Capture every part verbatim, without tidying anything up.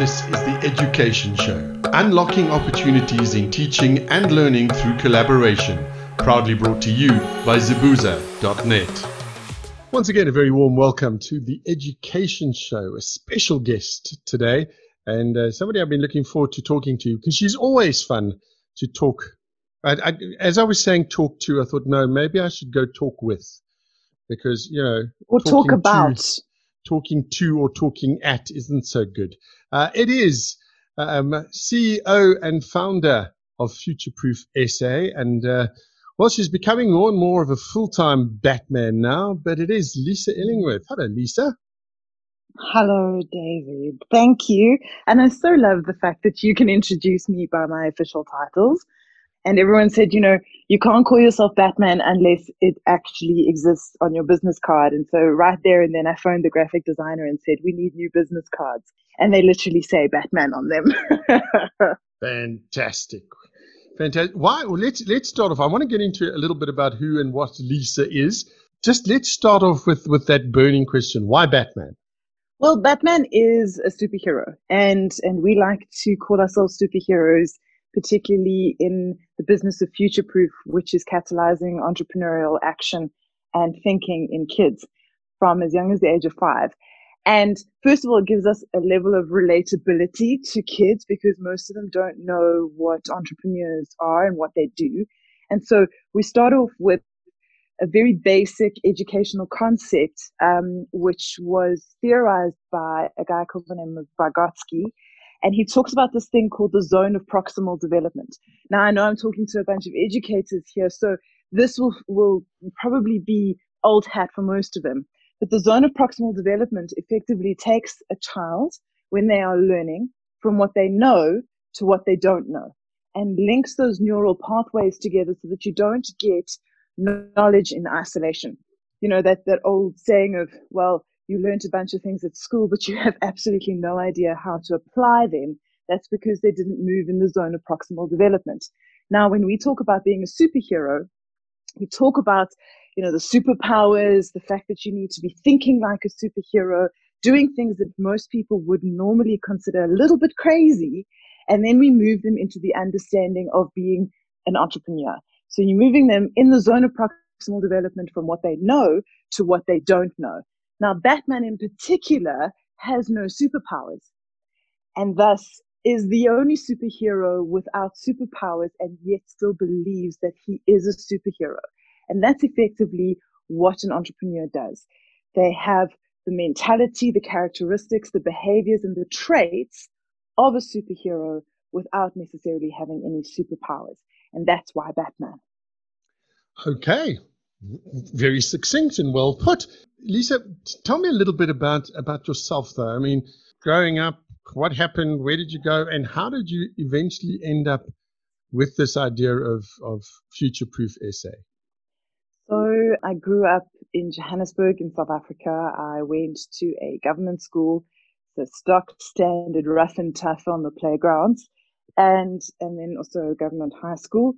This is the Education Show, unlocking opportunities in teaching and learning through collaboration. Proudly brought to you by Zibuza dot net. Once again, a very warm welcome to the Education Show. A special guest today, and uh, somebody I've been looking forward to talking to, because she's always fun to talk. I, I, as I was saying talk to, I thought, no, maybe I should go talk with, because, you know, or talk about. To, talking to or talking at isn't so good. Uh, it is um, C E O and founder of Futureproof S A, and uh, well, she's becoming more and more of a full-time Batman now, but it is Lisa Illingworth. Hello, Lisa. Hello, David. Thank you. And I so love the fact that you can introduce me by my official titles. And everyone said, you know, you can't call yourself Batman unless it actually exists on your business card. And so right there and then I phoned the graphic designer and said, we need new business cards. And they literally say Batman on them. Fantastic. Fantastic. Why? Well, let's, let's start off. I want to get into a little bit about who and what Lisa is. Just let's start off with, with that burning question. Why Batman? Well, Batman is a superhero. And, and we like to call ourselves superheroes, particularly in the business of Futureproof, which is catalyzing entrepreneurial action and thinking in kids from as young as the age of five. And first of all, it gives us a level of relatability to kids because most of them don't know what entrepreneurs are and what they do. And so we start off with a very basic educational concept, um, which was theorized by a guy called the name of Vygotsky. And he talks about this thing called the zone of proximal development. Now, I know I'm talking to a bunch of educators here, so this will, will probably be old hat for most of them. But the zone of proximal development effectively takes a child, when they are learning, from what they know to what they don't know, and links those neural pathways together so that you don't get knowledge in isolation. You know, that, that old saying of, well, you learned a bunch of things at school, but you have absolutely no idea how to apply them. That's because they didn't move in the zone of proximal development. Now, when we talk about being a superhero, we talk about, you know, the superpowers, the fact that you need to be thinking like a superhero, doing things that most people would normally consider a little bit crazy. And then we move them into the understanding of being an entrepreneur. So you're moving them in the zone of proximal development from what they know to what they don't know. Now, Batman in particular has no superpowers and thus is the only superhero without superpowers and yet still believes that he is a superhero. And that's effectively what an entrepreneur does. They have the mentality, the characteristics, the behaviors and the traits of a superhero without necessarily having any superpowers. And that's why Batman. Okay. Very succinct and well put. Lisa, tell me a little bit about, about yourself, though. I mean, growing up, what happened? Where did you go? And how did you eventually end up with this idea of, of Futureproof S A? So I grew up in Johannesburg in South Africa. I went to a government school, the stock standard rough and tough on the playgrounds, and and then also government high school.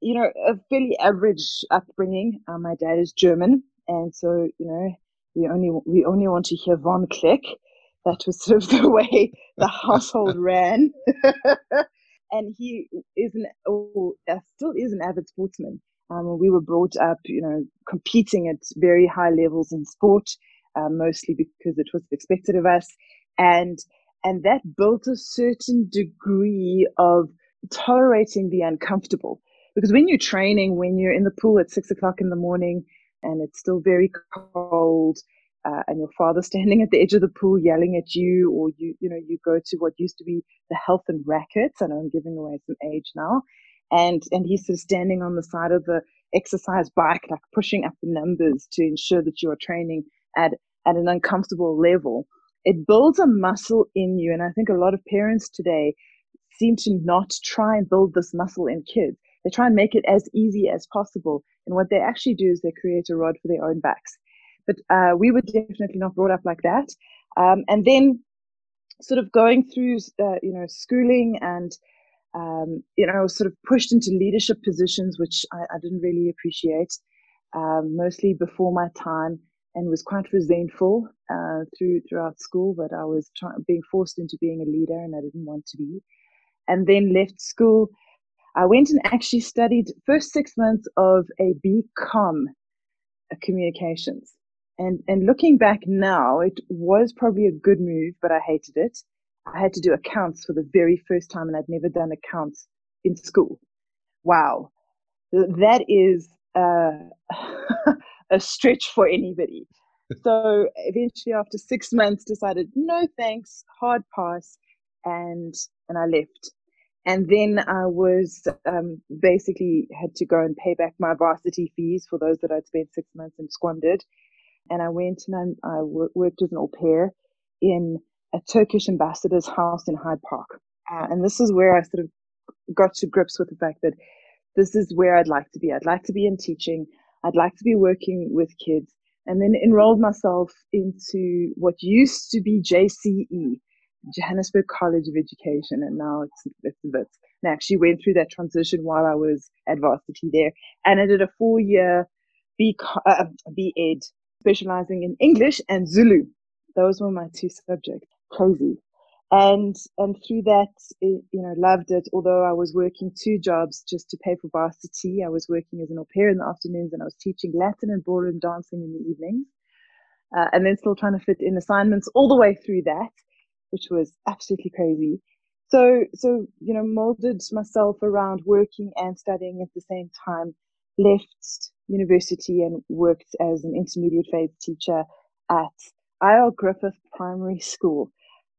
You know, a fairly average upbringing. Uh, my dad is German, and so, you know, we only we only want to hear von Klick. That was sort of the way the household ran. And he is an, oh, still is an avid sportsman. Um, we were brought up, you know, competing at very high levels in sport, uh, mostly because it was expected of us, and and that built a certain degree of tolerating the uncomfortable. Because when you're training, when you're in the pool at six o'clock in the morning and it's still very cold uh, and your father standing at the edge of the pool yelling at you, or you you know, you go to what used to be the Health and Rackets, and I'm giving away some age now, and, and he's sort of standing on the side of the exercise bike, like pushing up the numbers to ensure that you are training at, at an uncomfortable level. It builds a muscle in you, and I think a lot of parents today seem to not try and build this muscle in kids. They try and make it as easy as possible. And what they actually do is they create a rod for their own backs. But uh, we were definitely not brought up like that. Um, and then sort of going through, uh, you know, schooling and, um, you know, sort of pushed into leadership positions, which I, I didn't really appreciate, um, mostly before my time. and was quite resentful uh, through throughout school that I was try- being forced into being a leader, and I didn't want to be. And then left school. I went and actually studied first six months of a BCom communications. And and looking back now, it was probably a good move, but I hated it. I had to do accounts for the very first time, and I'd never done accounts in school. Wow. That is uh, a stretch for anybody. So eventually, after six months, decided, no thanks, hard pass, and and I left. And then I was um, basically had to go and pay back my varsity fees for those that I'd spent six months and squandered. And I went and I, I worked as an au pair in a Turkish ambassador's house in Hyde Park. Uh, and this is where I sort of got to grips with the fact that this is where I'd like to be. I'd like to be in teaching. I'd like to be working with kids. And then enrolled myself into what used to be J C E, Johannesburg College of Education, and now it's it's Wits. And I actually went through that transition while I was at varsity there. And I did a four-year B, uh, B.Ed, specializing in English and Zulu. Those were my two subjects. Crazy. And and through that, it, you know, loved it. Although I was working two jobs just to pay for varsity, I was working as an au pair in the afternoons, and I was teaching Latin and ballroom dancing in the evenings. Uh, and then still trying to fit in assignments all the way through that, which was absolutely crazy. So, so you know, molded myself around working and studying at the same time, left university and worked as an intermediate phase teacher at I L Griffith Primary School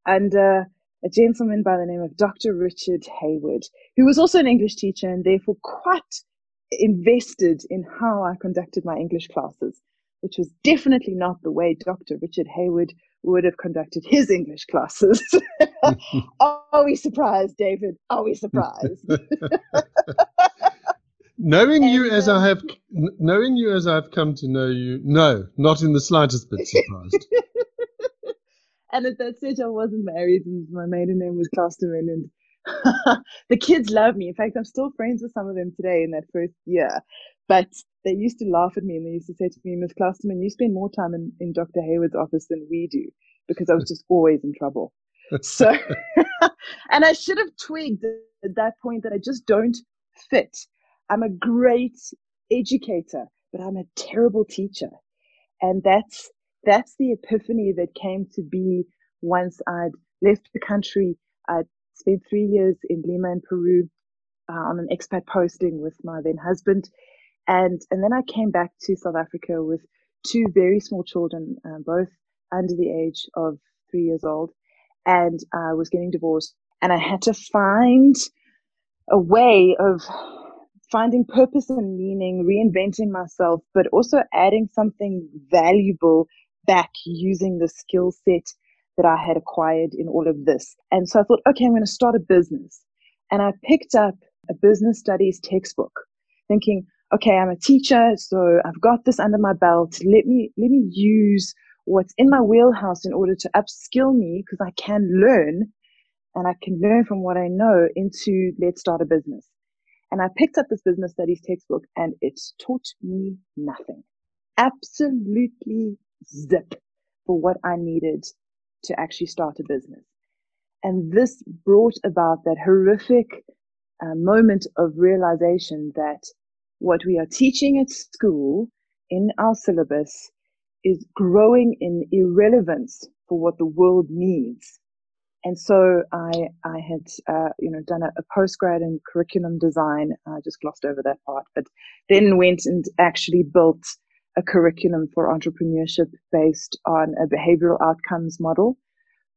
under a gentleman by the name of Doctor Richard Hayward, who was also an English teacher and therefore quite invested in how I conducted my English classes, which was definitely not the way Doctor Richard Hayward would have conducted his English classes. Are we surprised, David? Are we surprised? Knowing and, you as um, I have, knowing you as I've come to know you, no, not in the slightest bit surprised. And at that stage, I wasn't married, and my maiden name was Klosterman, and the kids love me. In fact, I'm still friends with some of them today in that first year. But they used to laugh at me, and they used to say to me, Miss Klosterman, you spend more time in, in Doctor Hayward's office than we do, because I was just always in trouble. So, and I should have twigged at that point that I just don't fit. I'm a great educator, but I'm a terrible teacher. And that's that's the epiphany that came to be once I'd left the country. I'd spent three years in Lima in Peru uh, on an expat posting with my then husband. And and then I came back to South Africa with two very small children, uh, both under the age of three years old. And I was getting divorced. And I had to find a way of finding purpose and meaning, reinventing myself, but also adding something valuable back using the skill set that I had acquired in all of this. And so I thought, okay, I'm going to start a business. And I picked up a business studies textbook thinking, okay, I'm a teacher, so I've got this under my belt. Let me let me use what's in my wheelhouse in order to upskill me, because I can learn, and I can learn from what I know into let's start a business. And I picked up this business studies textbook, and it taught me nothing. Absolutely zip for what I needed to actually start a business. And this brought about that horrific uh, moment of realization that what we are teaching at school in our syllabus is growing in irrelevance for what the world needs. And so I I had uh, you know done a, a postgrad in curriculum design. I just glossed over that part, but then went and actually built a curriculum for entrepreneurship based on a behavioral outcomes model,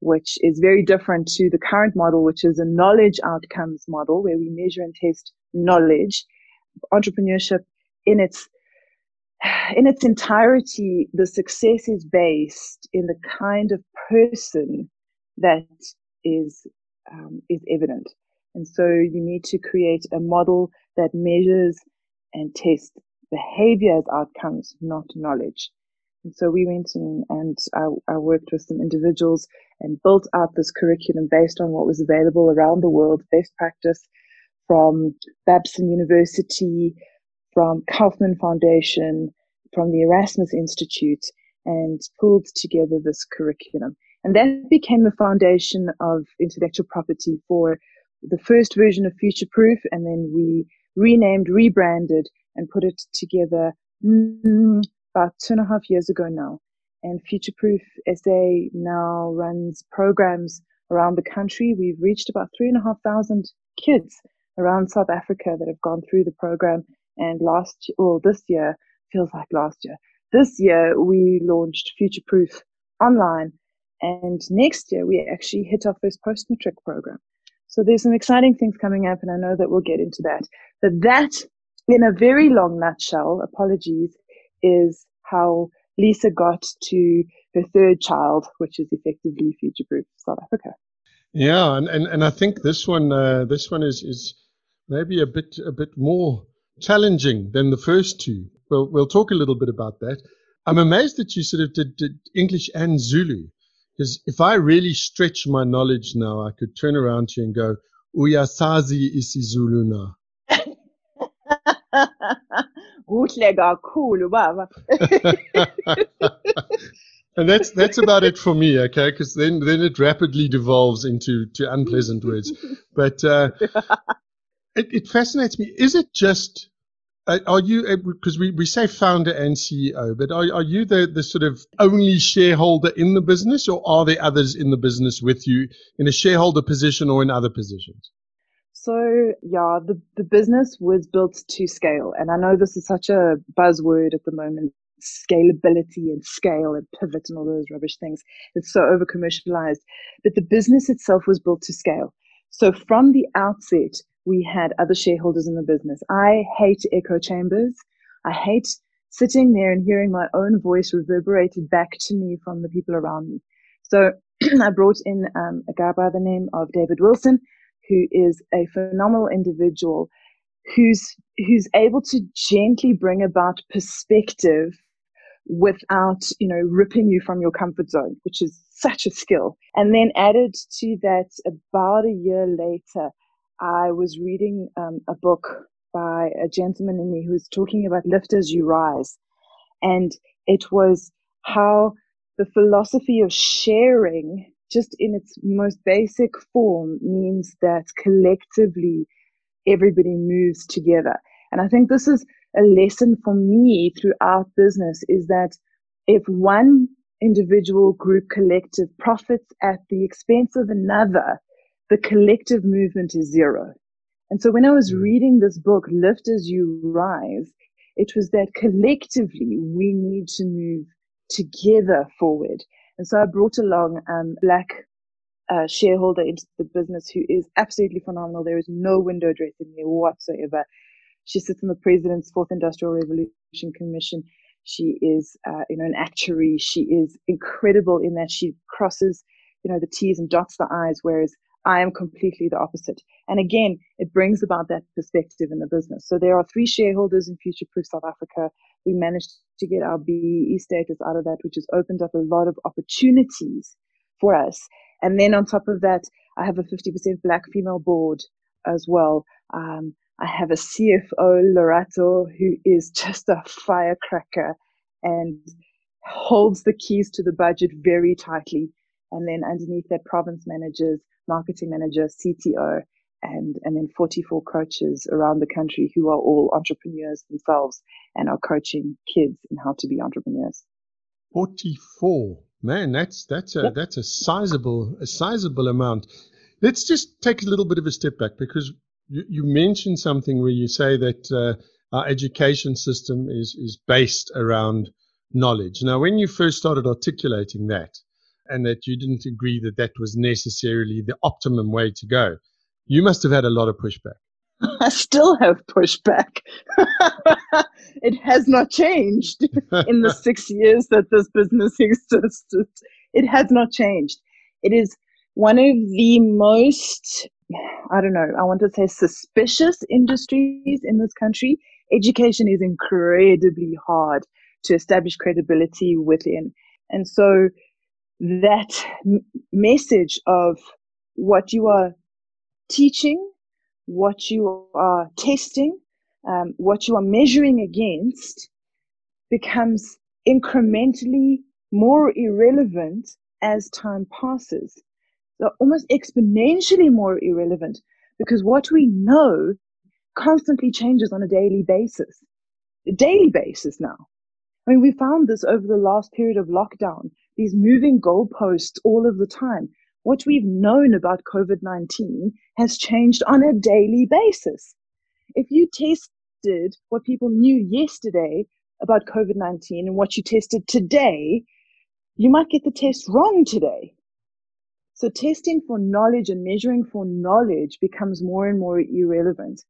which is very different to the current model, which is a knowledge outcomes model where we measure and test knowledge. Entrepreneurship in its in its entirety, the success is based in the kind of person that is um, is evident. And so you need to create a model that measures and tests behavior as outcomes, not knowledge. And so we went in and I, I worked with some individuals and built out this curriculum based on what was available around the world, best practice from Babson University, from Kauffman Foundation, from the Erasmus Institute, and pulled together this curriculum. And that became the foundation of intellectual property for the first version of Futureproof, and then we renamed, rebranded, and put it together about two and a half years ago now. And Futureproof S A now runs programs around the country. We've reached about three and a half thousand kids around South Africa that have gone through the program. And last, well, this year feels like last year. This year we launched Futureproof Online, and next year we actually hit our first post-matric program. So there's some exciting things coming up, and I know that we'll get into that. But that, in a very long nutshell, apologies, is how Lisa got to her third child, which is effectively Futureproof South Africa. Yeah, and, and, and I think this one uh, this one is is maybe a bit a bit more challenging than the first two. We'll we'll talk a little bit about that. I'm amazed that you sort of did, did English and Zulu, because if I really stretch my knowledge now, I could turn around to you and go uyasazi isiZulu na. And that's that's about it for me, okay? Because then, then it rapidly devolves into to unpleasant words. But uh, it, it fascinates me. Is it just uh, are you because we, we say founder and C E O, but are are you the the sort of only shareholder in the business, or are there others in the business with you in a shareholder position or in other positions? So, yeah, the, the business was built to scale. And I know this is such a buzzword at the moment, scalability and scale and pivot and all those rubbish things. It's so over-commercialized. But the business itself was built to scale. So from the outset, we had other shareholders in the business. I hate echo chambers. I hate sitting there and hearing my own voice reverberated back to me from the people around me. So I brought in um, a guy by the name of David Wilson, who is a phenomenal individual who's who's able to gently bring about perspective without, you know, ripping you from your comfort zone, which is such a skill. And then added to that, about a year later, I was reading um, a book by a gentleman in me who was talking about lift as you rise. And it was how the philosophy of sharing, just in its most basic form, means that collectively everybody moves together. And I think this is a lesson for me throughout business, is that if one individual, group, collective profits at the expense of another, the collective movement is zero. And so when I was reading this book, Lift As You Rise, it was that collectively we need to move together forward. And so I brought along a um, black uh, shareholder into the business who is absolutely phenomenal. There is no window dressing there whatsoever. She sits in the President's Fourth Industrial Revolution Commission. She is, uh, you know, an actuary. She is incredible in that she crosses, you know, the T's and dots the I's, whereas I am completely the opposite. And again, it brings about that perspective in the business. So there are three shareholders in Futureproof South Africa. We managed to get our B E E status out of that, which has opened up a lot of opportunities for us. And then on top of that, I have a fifty percent black female board as well. Um, I have a C F O, Lorato, who is just a firecracker and holds the keys to the budget very tightly. And then underneath that, province managers, marketing manager, C T O, and and then forty-four coaches around the country who are all entrepreneurs themselves and are coaching kids in how to be entrepreneurs. forty-four, man, that's that's a yep. that's a sizable a sizable amount. Let's just take a little bit of a step back, because you, you mentioned something where you say that uh, our education system is is based around knowledge. Now, when you first started articulating that, and that you didn't agree that that was necessarily the optimum way to go, you must have had a lot of pushback. I still have pushback. It has not changed in the six years that this business exists. It has not changed. It is one of the most, I don't know, I want to say suspicious industries in this country. Education is incredibly hard to establish credibility within. And so that m- message of what you are teaching, what you are testing, um, what you are measuring against becomes incrementally more irrelevant as time passes. So almost exponentially more irrelevant, because what we know constantly changes on a daily basis, a daily basis now. I mean, we found this over the last period of lockdown, these moving goalposts all of the time. What we've known about COVID nineteen has changed on a daily basis. If you tested what people knew yesterday about COVID nineteen and what you tested today, you might get the test wrong today. So testing for knowledge and measuring for knowledge becomes more and more irrelevant.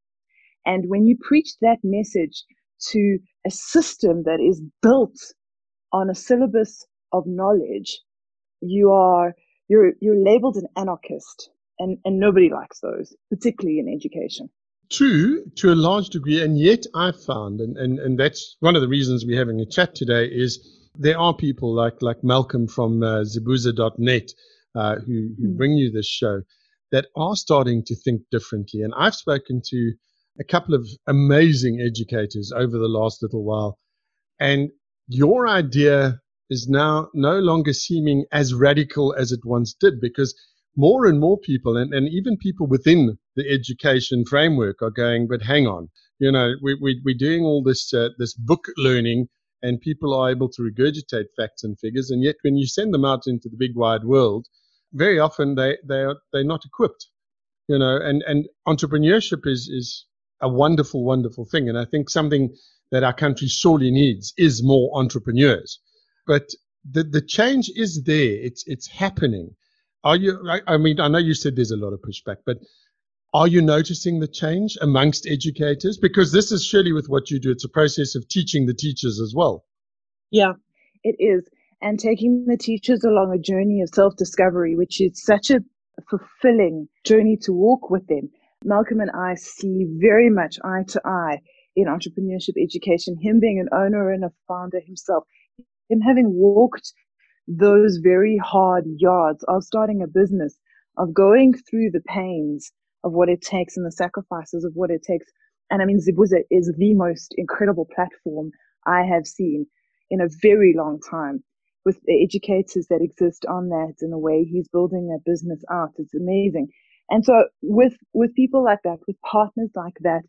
And when you preach that message to a system that is built on a syllabus of knowledge, you are you're you're labeled an anarchist, and, and nobody likes those, particularly in education. True, to a large degree, and yet I've found, and, and, and that's one of the reasons we're having a chat today, is there are people like like Malcolm from uh, Zibuza dot net uh, who, who mm. bring you this show that are starting to think differently. And I've spoken to a couple of amazing educators over the last little while, and your idea is now no longer seeming as radical as it once did, because more and more people, and, and even people within the education framework, are going, but hang on, you know, we, we, we're doing all this uh, this book learning, and people are able to regurgitate facts and figures, and yet when you send them out into the big wide world, very often they, they are, they're not equipped, you know, and, and entrepreneurship is is a wonderful, wonderful thing, and I think something that our country sorely needs is more entrepreneurs. But the, the change is there. It's it's happening. Are you? I, I mean, I know you said there's a lot of pushback, but are you noticing the change amongst educators? Because this is surely with what you do, it's a process of teaching the teachers as well. Yeah, it is. And taking the teachers along a journey of self-discovery, which is such a fulfilling journey to walk with them. Malcolm and I see very much eye to eye in entrepreneurship education, him being an owner and a founder himself. Him having walked those very hard yards of starting a business, of going through the pains of what it takes and the sacrifices of what it takes. And I mean, Zibuza is the most incredible platform I have seen in a very long time, with the educators that exist on that and the way he's building that business out. It's amazing. And so with with people like that, with partners like that,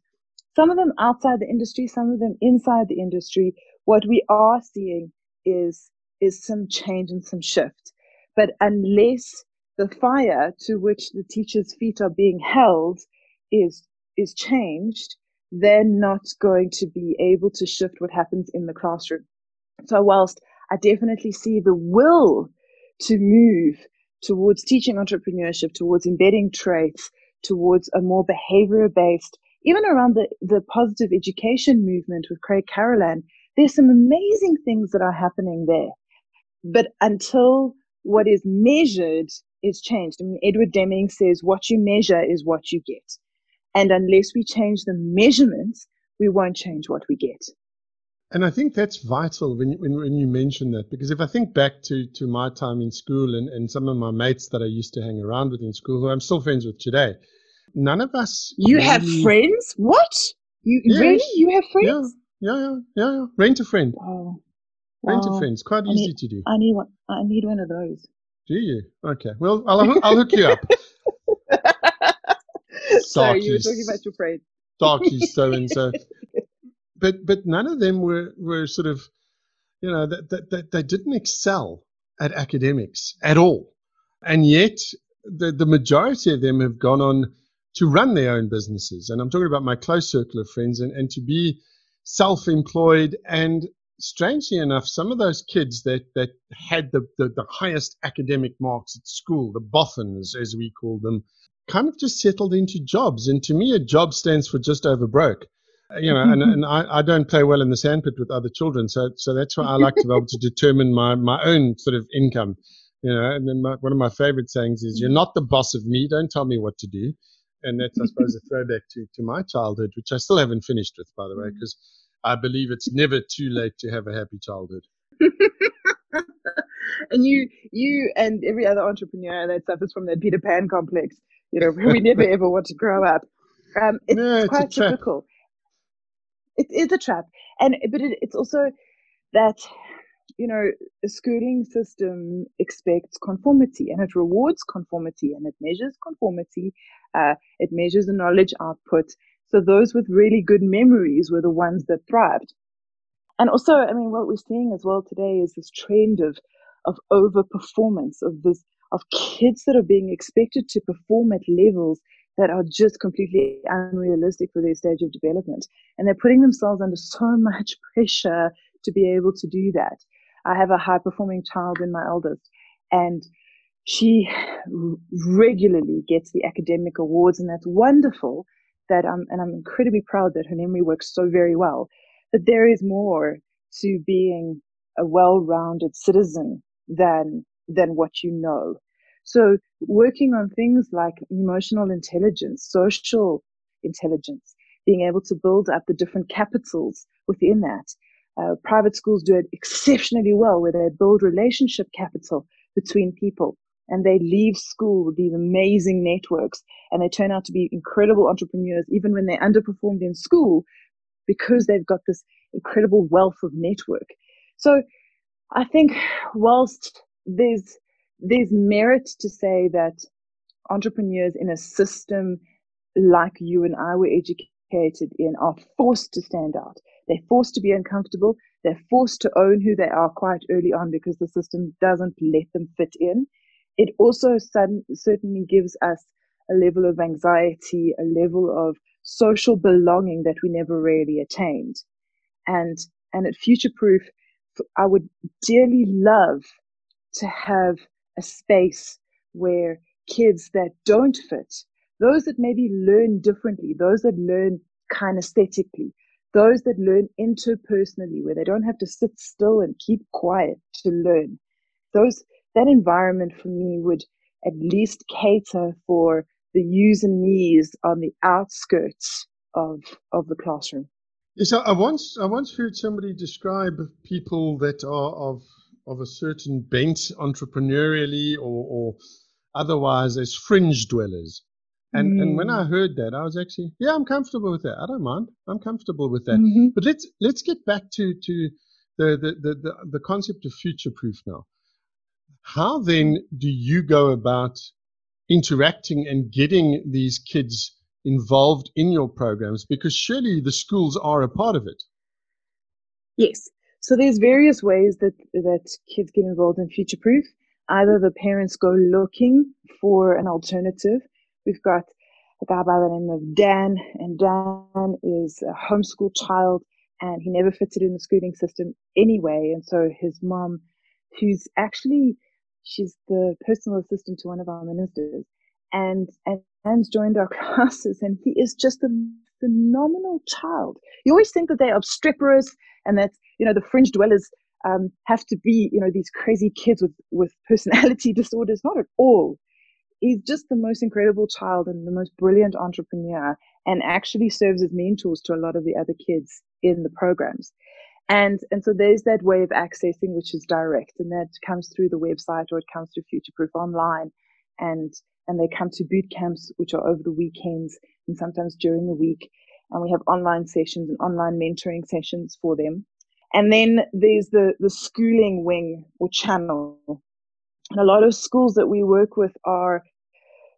some of them outside the industry, some of them inside the industry, what we are seeing is is some change and some shift. But unless the fire to which the teachers' feet are being held is is changed, they're not going to be able to shift what happens in the classroom. So whilst I definitely see the will to move towards teaching entrepreneurship, towards embedding traits, towards a more behavior-based, even around the, the positive education movement with Craig Carolan, there's some amazing things that are happening there. But until what is measured is changed, I mean, Edward Deming says, what you measure is what you get. And unless we change the measurements, we won't change what we get. And I think that's vital when, when, when you mention that, because if I think back to, to my time in school and, and some of my mates that I used to hang around with in school, who I'm still friends with today, none of us... You really... have friends? What? You yes. Really? You have friends? Yeah. Yeah, yeah, yeah, yeah. Rent a friend. Wow. Rent wow. a friend. It's quite I easy need, to do. I need one. I need one of those. Do you? Okay. Well, I'll I'll hook you up. Sorry, you were talking about your friend. Darky so and so. But but none of them were, were sort of, you know, that they, they, they didn't excel at academics at all, and yet the the majority of them have gone on to run their own businesses. And I'm talking about my close circle of friends, and, and to be self-employed, and strangely enough, some of those kids that that had the, the, the highest academic marks at school, the boffins as we call them, kind of just settled into jobs. And to me, a job stands for just over broke, you know. And, and I, I don't play well in the sandpit with other children, so so that's why I like to be able to determine my my own sort of income, you know. And then my, one of my favorite sayings is, "You're not the boss of me. Don't tell me what to do." And that's, I suppose, a throwback to, to my childhood, which I still haven't finished with, by the way, because I believe it's never too late to have a happy childhood. And you you, and every other entrepreneur that suffers from that Peter Pan complex, you know, we never ever want to grow up. Um, it's, no, it's quite typical. It is a trap. And But it, it's also that you know, a schooling system expects conformity, and it rewards conformity, and it measures conformity. Uh, it measures the knowledge output. So those with really good memories were the ones that thrived. And also, I mean, what we're seeing as well today is this trend of of overperformance, of this of kids that are being expected to perform at levels that are just completely unrealistic for their stage of development. And they're putting themselves under so much pressure to be able to do that. I have a high-performing child in my eldest, and she r- regularly gets the academic awards, and that's wonderful. That I'm, and I'm incredibly proud that her memory works so very well. But there is more to being a well-rounded citizen than than what you know. So working on things like emotional intelligence, social intelligence, being able to build up the different capitals within that. Uh, private schools do it exceptionally well, where they build relationship capital between people, and they leave school with these amazing networks, and they turn out to be incredible entrepreneurs, even when they underperformed in school, because they've got this incredible wealth of network. So I think whilst there's there's merit to say that entrepreneurs in a system like you and I were educated in are forced to stand out. They're forced to be uncomfortable. They're forced to own who they are quite early on because the system doesn't let them fit in. It also sudden, certainly gives us a level of anxiety, a level of social belonging that we never really attained. And, and at Futureproof, I would dearly love to have a space where kids that don't fit, those that maybe learn differently, those that learn kinesthetically, those that learn interpersonally, where they don't have to sit still and keep quiet to learn, those that environment for me would at least cater for the yous and me's on the outskirts of of the classroom. Yes, I once I once heard somebody describe people that are of of a certain bent entrepreneurially or, or otherwise as fringe dwellers. And mm. and when I heard that, I was actually, yeah, I'm comfortable with that. I don't mind. I'm comfortable with that. Mm-hmm. But let's let's get back to to the the, the, the, the concept of future-proof now. How then do you go about interacting and getting these kids involved in your programs? Because surely the schools are a part of it. Yes. So there's various ways that, that kids get involved in Futureproof. Either the parents go looking for an alternative. We've got a guy by the name of Dan, and Dan is a homeschool child, and he never fitted in the schooling system anyway. And so his mom, who's actually, she's the personal assistant to one of our ministers, and and Anne's joined our classes, and he is just a phenomenal child. You always think that they're obstreperous and that, you know, the fringe dwellers um, have to be, you know, these crazy kids with, with personality disorders. Not at all. He's just the most incredible child and the most brilliant entrepreneur, and actually serves as mentors to a lot of the other kids in the programs. And and so there's that way of accessing, which is direct, and that comes through the website, or it comes through Futureproof Online, and and they come to boot camps, which are over the weekends and sometimes during the week. And we have online sessions and online mentoring sessions for them. And then there's the, the schooling wing or channel. And a lot of schools that we work with are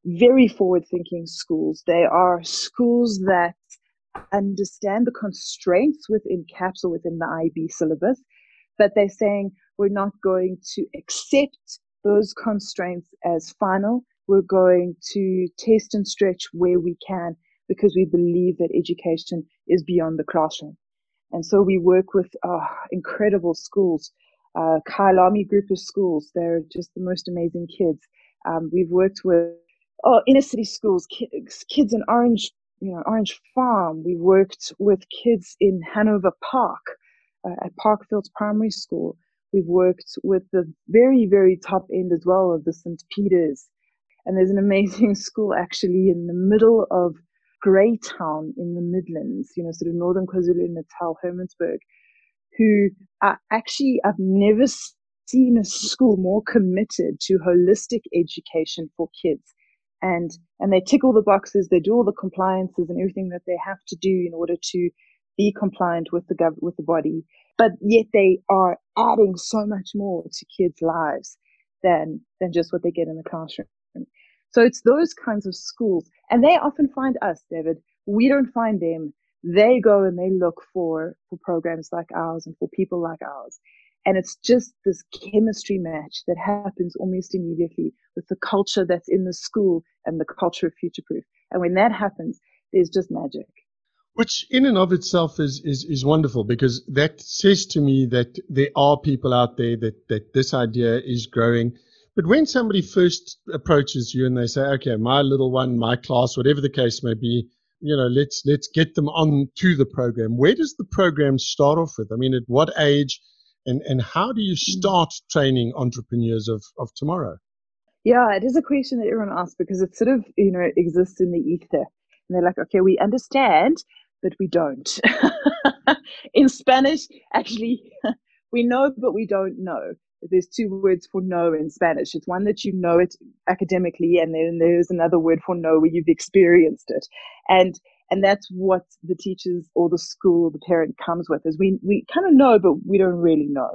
very forward-thinking schools. They are schools that understand the constraints within C A P S or within the I B syllabus, but they're saying we're not going to accept those constraints as final. We're going to test and stretch where we can, because we believe that education is beyond the classroom. And so we work with oh, incredible schools, uh, Kailami Group of Schools. They're just the most amazing kids. Um, we've worked with oh, inner city schools, kids, kids in Orange You know, Orange Farm. We worked with kids in Hanover Park uh, at Parkfields Primary School. We've worked with the very, very top end as well of the Saint Peter's. And there's an amazing school actually in the middle of Greytown in the Midlands, you know, sort of northern KwaZulu-Natal, Hermannsburg, who are actually, I've never seen a school more committed to holistic education for kids. And and they tick all the boxes, they do all the compliances and everything that they have to do in order to be compliant with the gov- with the body. but yet they are adding so much more to kids' lives than than just what they get in the classroom. So it's those kinds of schools, and they often find us, David. We don't find them. They go and they look for, for programs like ours and for people like ours. And it's just this chemistry match that happens almost immediately with the culture that's in the school and the culture of Futureproof. And when that happens, there's just magic. Which in and of itself is, is, is wonderful, because that says to me that there are people out there that, that this idea is growing. But when somebody first approaches you and they say, okay, my little one, my class, whatever the case may be, you know, let's let's get them on to the program. Where does the program start off with? I mean, at what age, and, and how do you start training entrepreneurs of, of tomorrow? Yeah, it is a question that everyone asks, because it sort of, you know, exists in the ether. And they're like, okay, we understand, but we don't. In Spanish, actually, we know, but we don't know. There's two words for no in Spanish. It's one that you know it academically, and then there's another word for no where you've experienced it. And and that's what the teachers or the school, the parent comes with, is we, we kind of know, but we don't really know.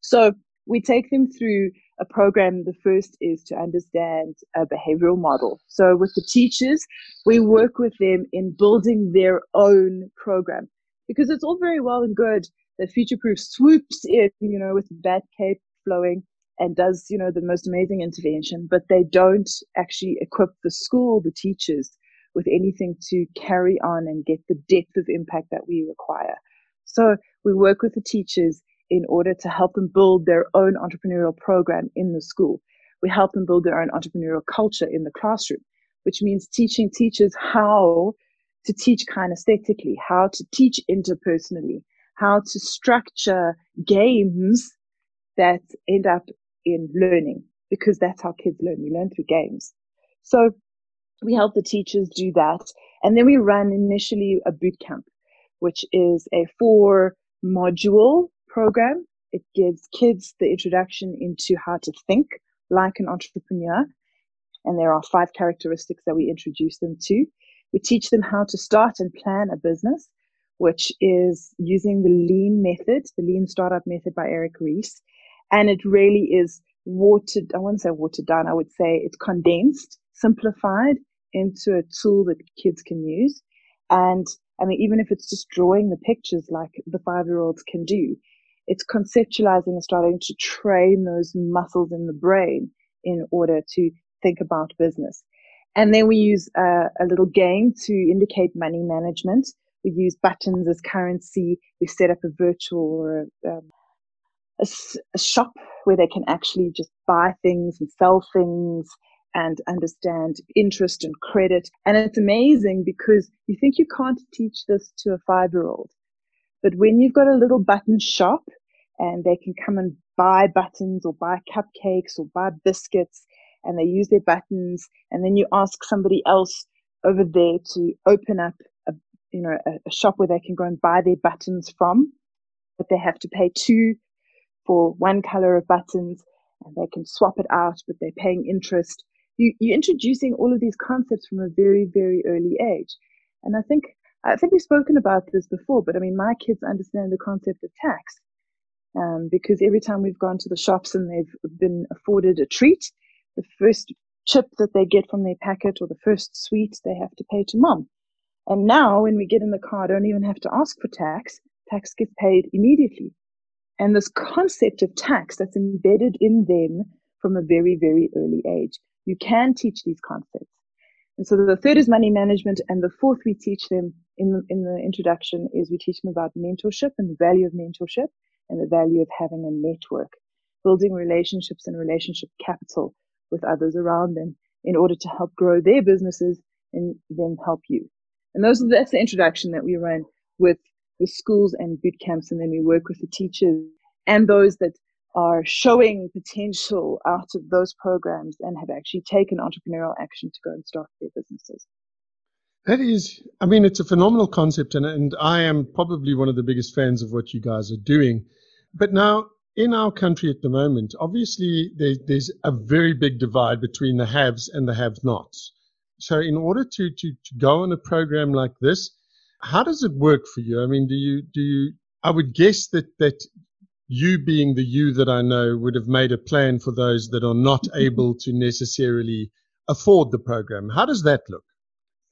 So we take them through a program. The first is to understand a behavioral model. So with the teachers, we work with them in building their own program, because it's all very well and good that Futureproof swoops in, you know, with the bat cape flowing and does, you know, the most amazing intervention, but they don't actually equip the school, the teachers, with anything to carry on and get the depth of impact that we require. So we work with the teachers in order to help them build their own entrepreneurial program in the school. We help them build their own entrepreneurial culture in the classroom, which means teaching teachers how to teach kinesthetically, how to teach interpersonally, how to structure games that end up in learning, because that's how kids learn. We learn through games. So we help the teachers do that. And then we run initially a boot camp, which is a four-module program. It gives kids the introduction into how to think like an entrepreneur. And there are five characteristics that we introduce them to. We teach them how to start and plan a business, which is using the lean method, the lean startup method by Eric Ries. And it really is watered, I wouldn't say watered down, I would say it's condensed, simplified into a tool that kids can use. And I mean, even if it's just drawing the pictures like the five-year-olds can do, it's conceptualizing and starting to train those muscles in the brain in order to think about business. And then we use a, a little game to indicate money management. We use buttons as currency. We set up a virtual or a, um, a, a shop where they can actually just buy things and sell things and understand interest and credit. And it's amazing, because you think you can't teach this to a five-year-old. But when you've got a little button shop and they can come and buy buttons or buy cupcakes or buy biscuits, and they use their buttons, and then you ask somebody else over there to open up you know, a, a shop where they can go and buy their buttons from, but they have to pay two for one color of buttons, and they can swap it out, but they're paying interest. You, you're introducing all of these concepts from a very, very early age. And I think, I think we've spoken about this before, but I mean, my kids understand the concept of tax, um, because every time we've gone to the shops and they've been afforded a treat, the first chip that they get from their packet or the first sweet, they have to pay to mom. And now when we get in the car, I don't even have to ask for tax. Tax gets paid immediately. And this concept of tax that's embedded in them from a very, very early age. You can teach these concepts. And so the third is money management. And the fourth we teach them in the, in the introduction is we teach them about mentorship and the value of mentorship and the value of having a network, building relationships and relationship capital with others around them in order to help grow their businesses and then help you. And those are, that's the introduction that we run with the schools and boot camps, and then we work with the teachers and those that are showing potential out of those programs and have actually taken entrepreneurial action to go and start their businesses. That is, I mean, it's a phenomenal concept, and, and I am probably one of the biggest fans of what you guys are doing. But now, in our country at the moment, obviously there, there's a very big divide between the haves and the have-nots. So in order to, to, to go on a program like this, how does it work for you? I mean, do you do you I would guess that that you, being the you that I know, would have made a plan for those that are not able to necessarily afford the program. How does that look?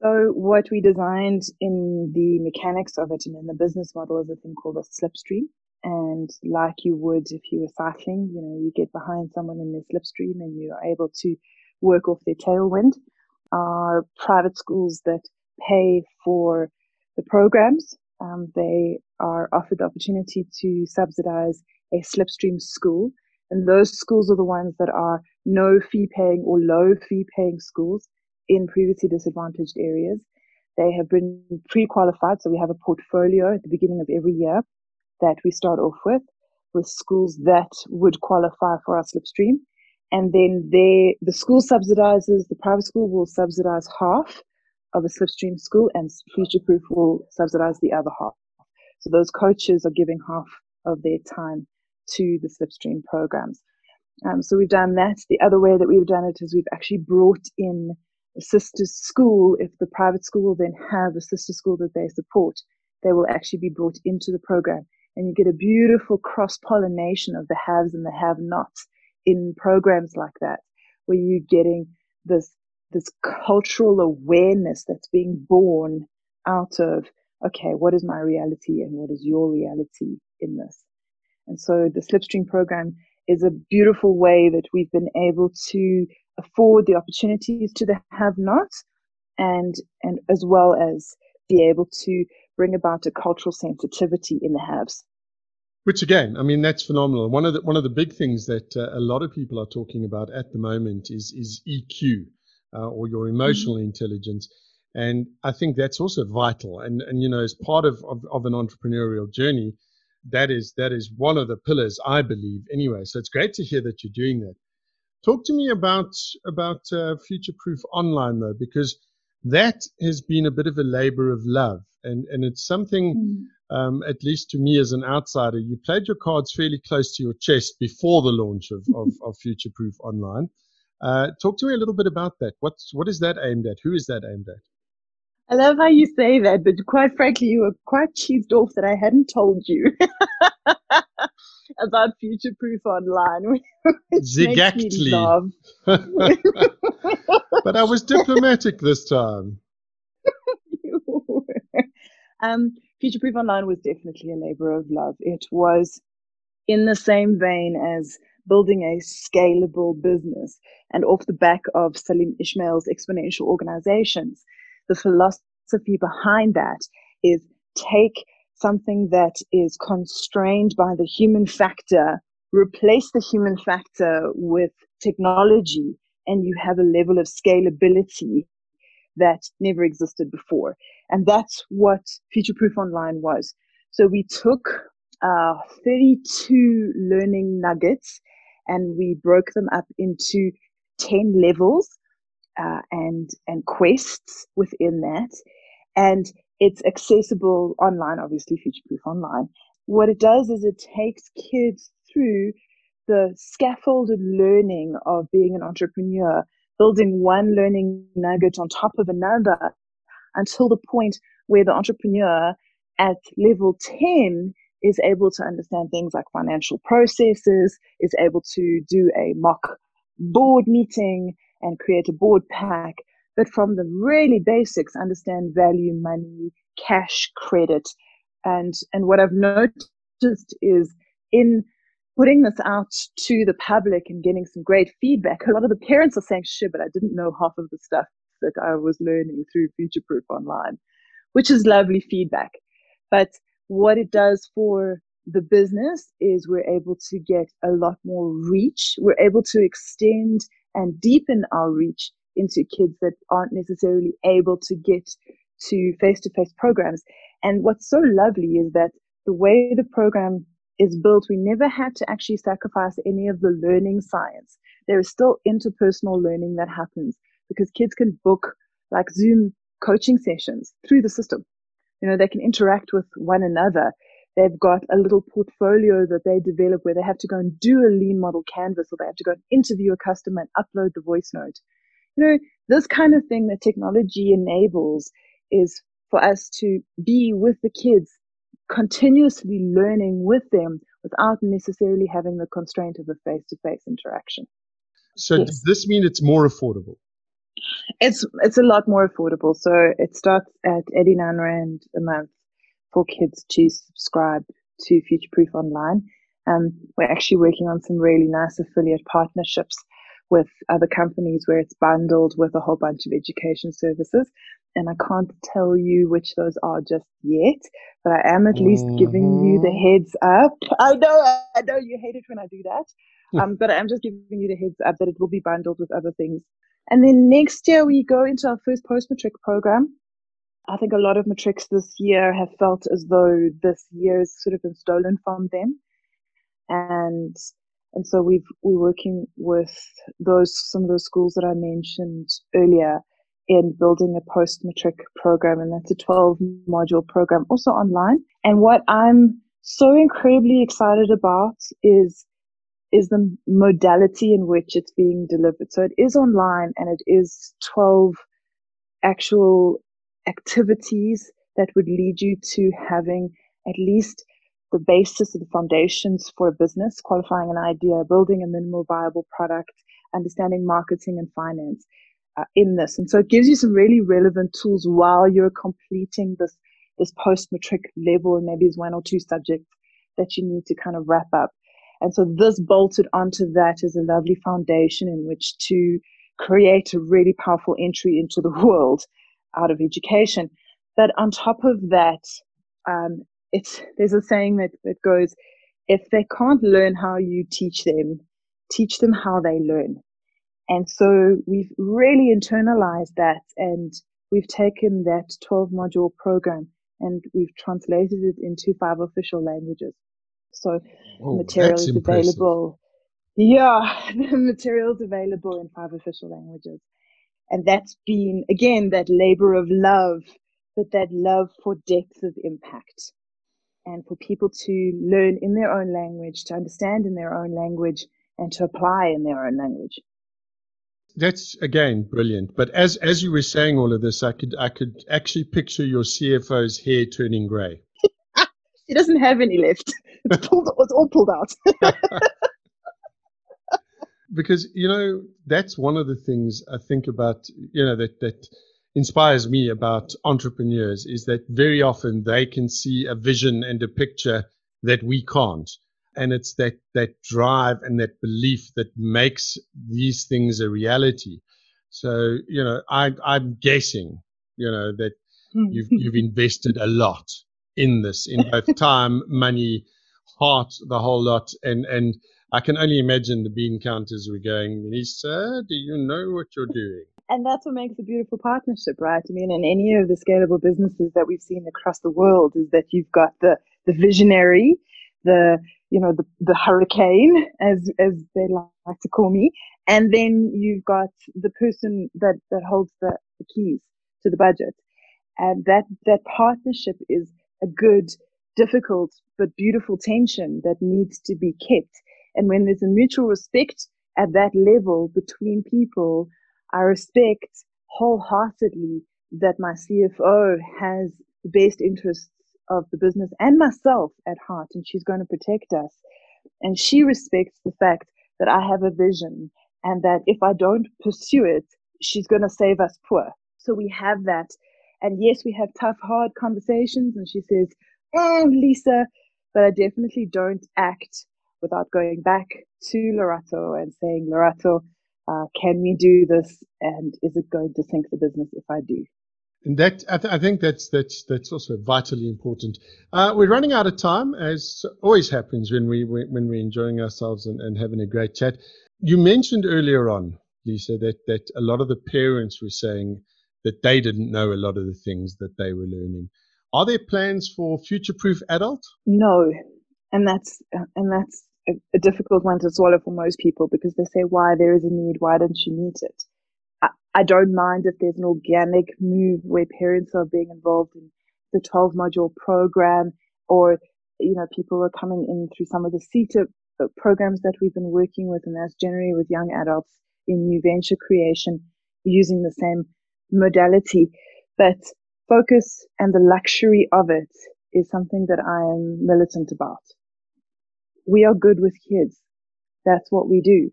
So what we designed in the mechanics of it and in the business model is a thing called a slipstream. And like you would if you were cycling, you know, you get behind someone in their slipstream and you are able to work off their tailwind. Our private schools that pay for the programs, um, they are offered the opportunity to subsidize a slipstream school. And those schools are the ones that are no fee paying or low fee paying schools in previously disadvantaged areas. They have been pre-qualified, so we have a portfolio at the beginning of every year that we start off with, with schools that would qualify for our slipstream. And then they, the school subsidizes, the private school will subsidize half of a slipstream school, and Futureproof will subsidize the other half. So those coaches are giving half of their time to the slipstream programs. Um, so we've done that. The other way that we've done it is we've actually brought in a sister school. If the private school will then have a sister school that they support, they will actually be brought into the program. And you get a beautiful cross-pollination of the haves and the have-nots in programs like that, where you're getting this this cultural awareness that's being born out of, okay, what is my reality and what is your reality in this? And so the Slipstream program is a beautiful way that we've been able to afford the opportunities to the have-nots, and and as well as be able to bring about a cultural sensitivity in the haves. Which again, I mean, that's phenomenal. One of the one of the big things that uh, a lot of people are talking about at the moment is is E Q, uh, or your emotional mm-hmm. intelligence, and I think that's also vital. And and you know, as part of, of of an entrepreneurial journey, that is that is one of the pillars, I believe, anyway. So it's great to hear that you're doing that. Talk to me about about uh, Futureproof Online though, because that has been a bit of a labor of love, and and it's something, mm. um, at least to me as an outsider, you played your cards fairly close to your chest before the launch of of, of Futureproof Online. Uh, talk to me a little bit about that. What's what is that aimed at? Who is that aimed at? I love how you say that, but quite frankly, you were quite cheesed off that I hadn't told you about Futureproof Online. Exactly. But I was diplomatic this time. um, Futureproof Online was definitely a labor of love. It was in the same vein as building a scalable business, and off the back of Salim Ismail's exponential organizations, the philosophy behind that is take something that is constrained by the human factor, replace the human factor with technology, and you have a level of scalability that never existed before. And that's what Futureproof Online was. So we took uh, thirty-two learning nuggets and we broke them up into ten levels uh, and and quests within that. And it's accessible online, obviously, Futureproof Online. What it does is it takes kids through the scaffolded learning of being an entrepreneur, building one learning nugget on top of another until the point where the entrepreneur at level ten is able to understand things like financial processes, is able to do a mock board meeting and create a board pack, but from the really basics, understand value, money, cash, credit. And and what I've noticed is in putting this out to the public and getting some great feedback, a lot of the parents are saying, sure, but I didn't know half of the stuff that I was learning through Futureproof Online, which is lovely feedback. But what it does for the business is we're able to get a lot more reach. We're able to extend and deepen our reach into kids that aren't necessarily able to get to face-to-face programs. And what's so lovely is that the way the program is built, we never had to actually sacrifice any of the learning science. There is still interpersonal learning that happens because kids can book like Zoom coaching sessions through the system. You know, they can interact with one another. They've got a little portfolio that they develop where they have to go and do a lean model canvas, or they have to go and interview a customer and upload the voice note. You know, this kind of thing that technology enables is for us to be with the kids continuously learning with them without necessarily having the constraint of a face-to-face interaction. So yes. Does this mean it's more affordable? It's it's a lot more affordable. So it starts at eighty-nine rand a month for kids to subscribe to Futureproof Online. Um, we're actually working on some really nice affiliate partnerships with other companies where it's bundled with a whole bunch of education services. And I can't tell you which those are just yet, but I am at least mm-hmm. giving you the heads up. I know, I know you hate it when I do that, yeah. um, but I'm just giving you the heads up that it will be bundled with other things. And then next year we go into our first post-matric program. I think a lot of matrics this year have felt as though this year has sort of been stolen from them. And and so we've, we're working with those some of those schools that I mentioned earlier in building a post-matric program, and that's a twelve-module program, also online. And what I'm so incredibly excited about is is the modality in which it's being delivered. So it is online, and it is twelve actual activities that would lead you to having at least the basis of the foundations for a business, qualifying an idea, building a minimal viable product, understanding marketing and finance uh, in this. And so it gives you some really relevant tools while you're completing this, this post-matric level, and maybe there's one or two subjects that you need to kind of wrap up. And so this bolted onto that is a lovely foundation in which to create a really powerful entry into the world out of education. But on top of that, um, it's there's a saying that, that goes, if they can't learn how you teach them, teach them how they learn. And so we've really internalized that, and we've taken that twelve-module program and we've translated it into five official languages. So oh, materials available. Yeah, the materials available in five official languages. And that's been, again, that labor of love, but that love for depth of impact and for people to learn in their own language, to understand in their own language, and to apply in their own language. That's, again, brilliant. But as as you were saying all of this, I could I could actually picture your C F O's hair turning grey. She doesn't have any left. It's, pulled, it's all pulled out. Because, you know, that's one of the things I think about, you know, that, that inspires me about entrepreneurs is that very often they can see a vision and a picture that we can't. And it's that, that drive and that belief that makes these things a reality. So, you know, I, I'm guessing, you know, that you've you've invested a lot in this, in both time, money, heart, the whole lot. And, and I can only imagine the bean counters were going, Lisa, do you know what you're doing? And that's what makes a beautiful partnership, right? I mean, in any of the scalable businesses that we've seen across the world is that you've got the, the visionary, the, you know, the, the hurricane, as as they like to call me, and then you've got the person that, that holds the, the keys to the budget. And that, that partnership is a good, difficult, but beautiful tension that needs to be kept. And when there's a mutual respect at that level between people, I respect wholeheartedly that my C F O has the best interests of the business and myself at heart, and she's going to protect us. And she respects the fact that I have a vision and that if I don't pursue it, she's going to save us poor. So we have that. And yes, we have tough, hard conversations. And she says, oh, Lisa, but I definitely don't act without going back to Lorato and saying, Lorato, uh, can we do this? And is it going to sink the business if I do? And that I, th- I think that's that's that's also vitally important. Uh, we're running out of time, as always happens when we when we're enjoying ourselves and, and having a great chat. You mentioned earlier on, Lisa, that that a lot of the parents were saying that they didn't know a lot of the things that they were learning. Are there plans for future-proof adult? No, and that's and that's a, a difficult one to swallow for most people because they say, why? There is a need. Why don't you meet it? I, I don't mind if there's an organic move where parents are being involved in the twelve-module program, or you know, people are coming in through some of the C E T A programs that we've been working with, and that's generally with young adults in new venture creation using the same modality, but focus and the luxury of it is something that I am militant about. We are good with kids. That's what we do.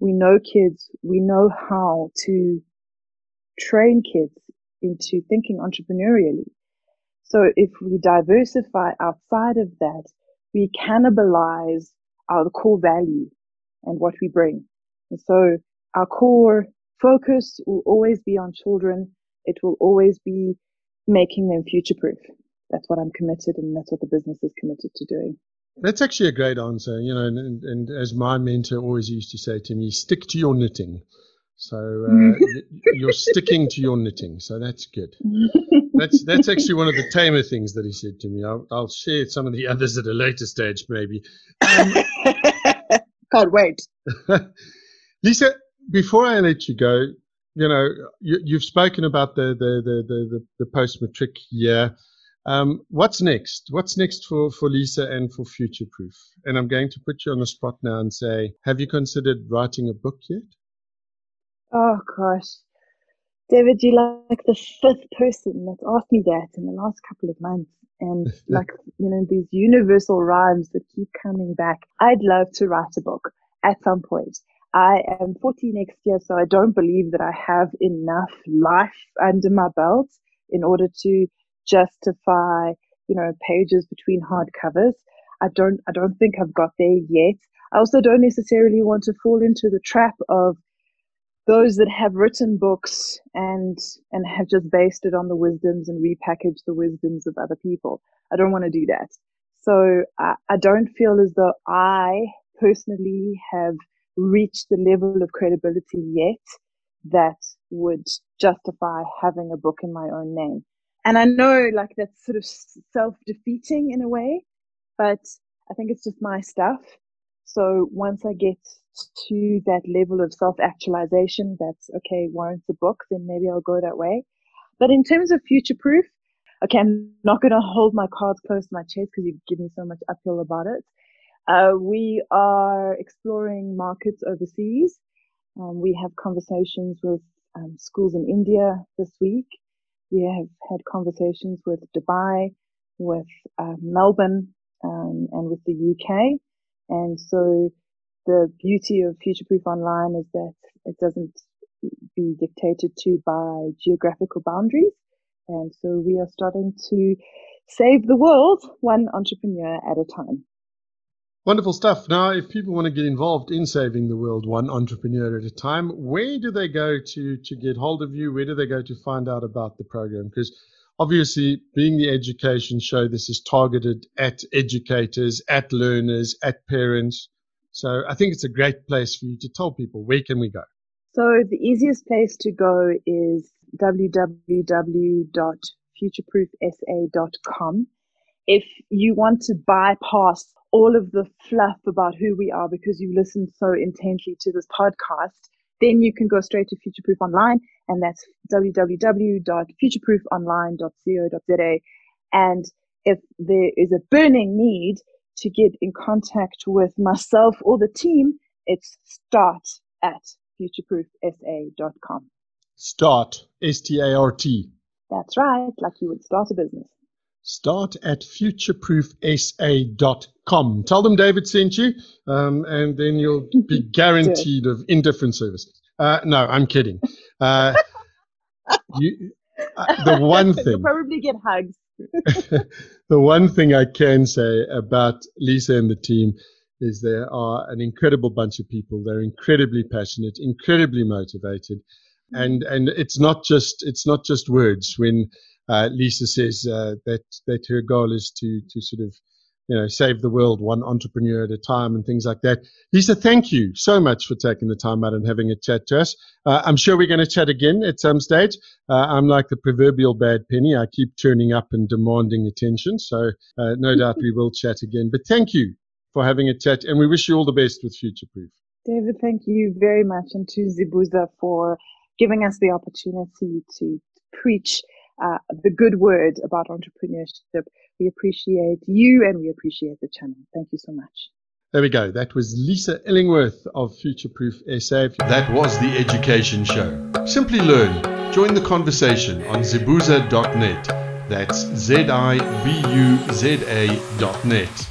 We know kids. We know how to train kids into thinking entrepreneurially. So if we diversify outside of that, we cannibalize our core value and what we bring. And so our core focus will always be on children. It will always be making them future-proof. That's what I'm committed, and that's what the business is committed to doing. That's actually a great answer, you know, and, and, and as my mentor always used to say to me, stick to your knitting. So uh, you're sticking to your knitting, so that's good. That's that's actually one of the tamer things that he said to me. I'll, I'll share some of the others at a later stage, maybe. Um, Can't wait. Lisa, before I let you go, you know, you, you've spoken about the the the the, the post-matric year. Um, what's next? What's next for, for Lisa and for Futureproof? And I'm going to put you on the spot now and say, have you considered writing a book yet? Oh, gosh. David, you're like the fifth person that's asked me that in the last couple of months. And like, you know, these universal rhymes that keep coming back. I'd love to write a book at some point. I am forty next year, so I don't believe that I have enough life under my belt in order to justify, you know, pages between hardcovers. I don't, I don't think I've got there yet. I also don't necessarily want to fall into the trap of those that have written books and and have just based it on the wisdoms and repackaged the wisdoms of other people. I don't want to do that. So I, I don't feel as though I personally have reached the level of credibility yet that would justify having a book in my own name. And I know, like, that's sort of self-defeating in a way, but I think it's just my stuff. So once I get to that level of self-actualization, that's, okay, warrants a book, then maybe I'll go that way. But in terms of future-proof, okay, I'm not going to hold my cards close to my chest because you give me so much uphill about it. Uh, we are exploring markets overseas. Um, we have conversations with um, schools in India this week. We have had conversations with Dubai, with uh, Melbourne, um, and with the U K. And so the beauty of Futureproof Online is that it doesn't be dictated to by geographical boundaries. And so we are starting to save the world one entrepreneur at a time. Wonderful stuff. Now, if people want to get involved in saving the world one entrepreneur at a time, where do they go to to get hold of you? Where do they go to find out about the program? Because obviously, being the education show, this is targeted at educators, at learners, at parents. So I think it's a great place for you to tell people, where can we go? So the easiest place to go is w w w dot future proof s a dot com. If you want to bypass all of the fluff about who we are because you listened so intently to this podcast, then you can go straight to Futureproof Online, and that's w w w dot future proof online dot co dot z a. And if there is a burning need to get in contact with myself or the team, it's start at future proof s a dot com. Start, S T A R T. That's right, like you would start a business. Start at future proof s a dot com. Tell them David sent you, um, and then you'll be guaranteed of indifferent services. Uh, no, I'm kidding. Uh, you, uh, the one thing. You'll probably get hugs. The one thing I can say about Lisa and the team is they are an incredible bunch of people. They're incredibly passionate, incredibly motivated, and and it's not just it's not just words when. Uh, Lisa says uh, that that her goal is to to sort of, you know, save the world one entrepreneur at a time and things like that. Lisa, thank you so much for taking the time out and having a chat to us. Uh, I'm sure we're going to chat again at some stage. Uh, I'm like the proverbial bad penny. I keep turning up and demanding attention. So uh, no doubt we will chat again. But thank you for having a chat, and we wish you all the best with Futureproof. David, thank you very much, and to Zibuza for giving us the opportunity to preach Uh, the good word about entrepreneurship. We appreciate you and we appreciate the channel. Thank you so much. There we go. That was Lisa Illingworth of Futureproof S A. That was the Education Show. Simply learn. Join the conversation on zibuza dot net. That's Z I B U Z A dot net.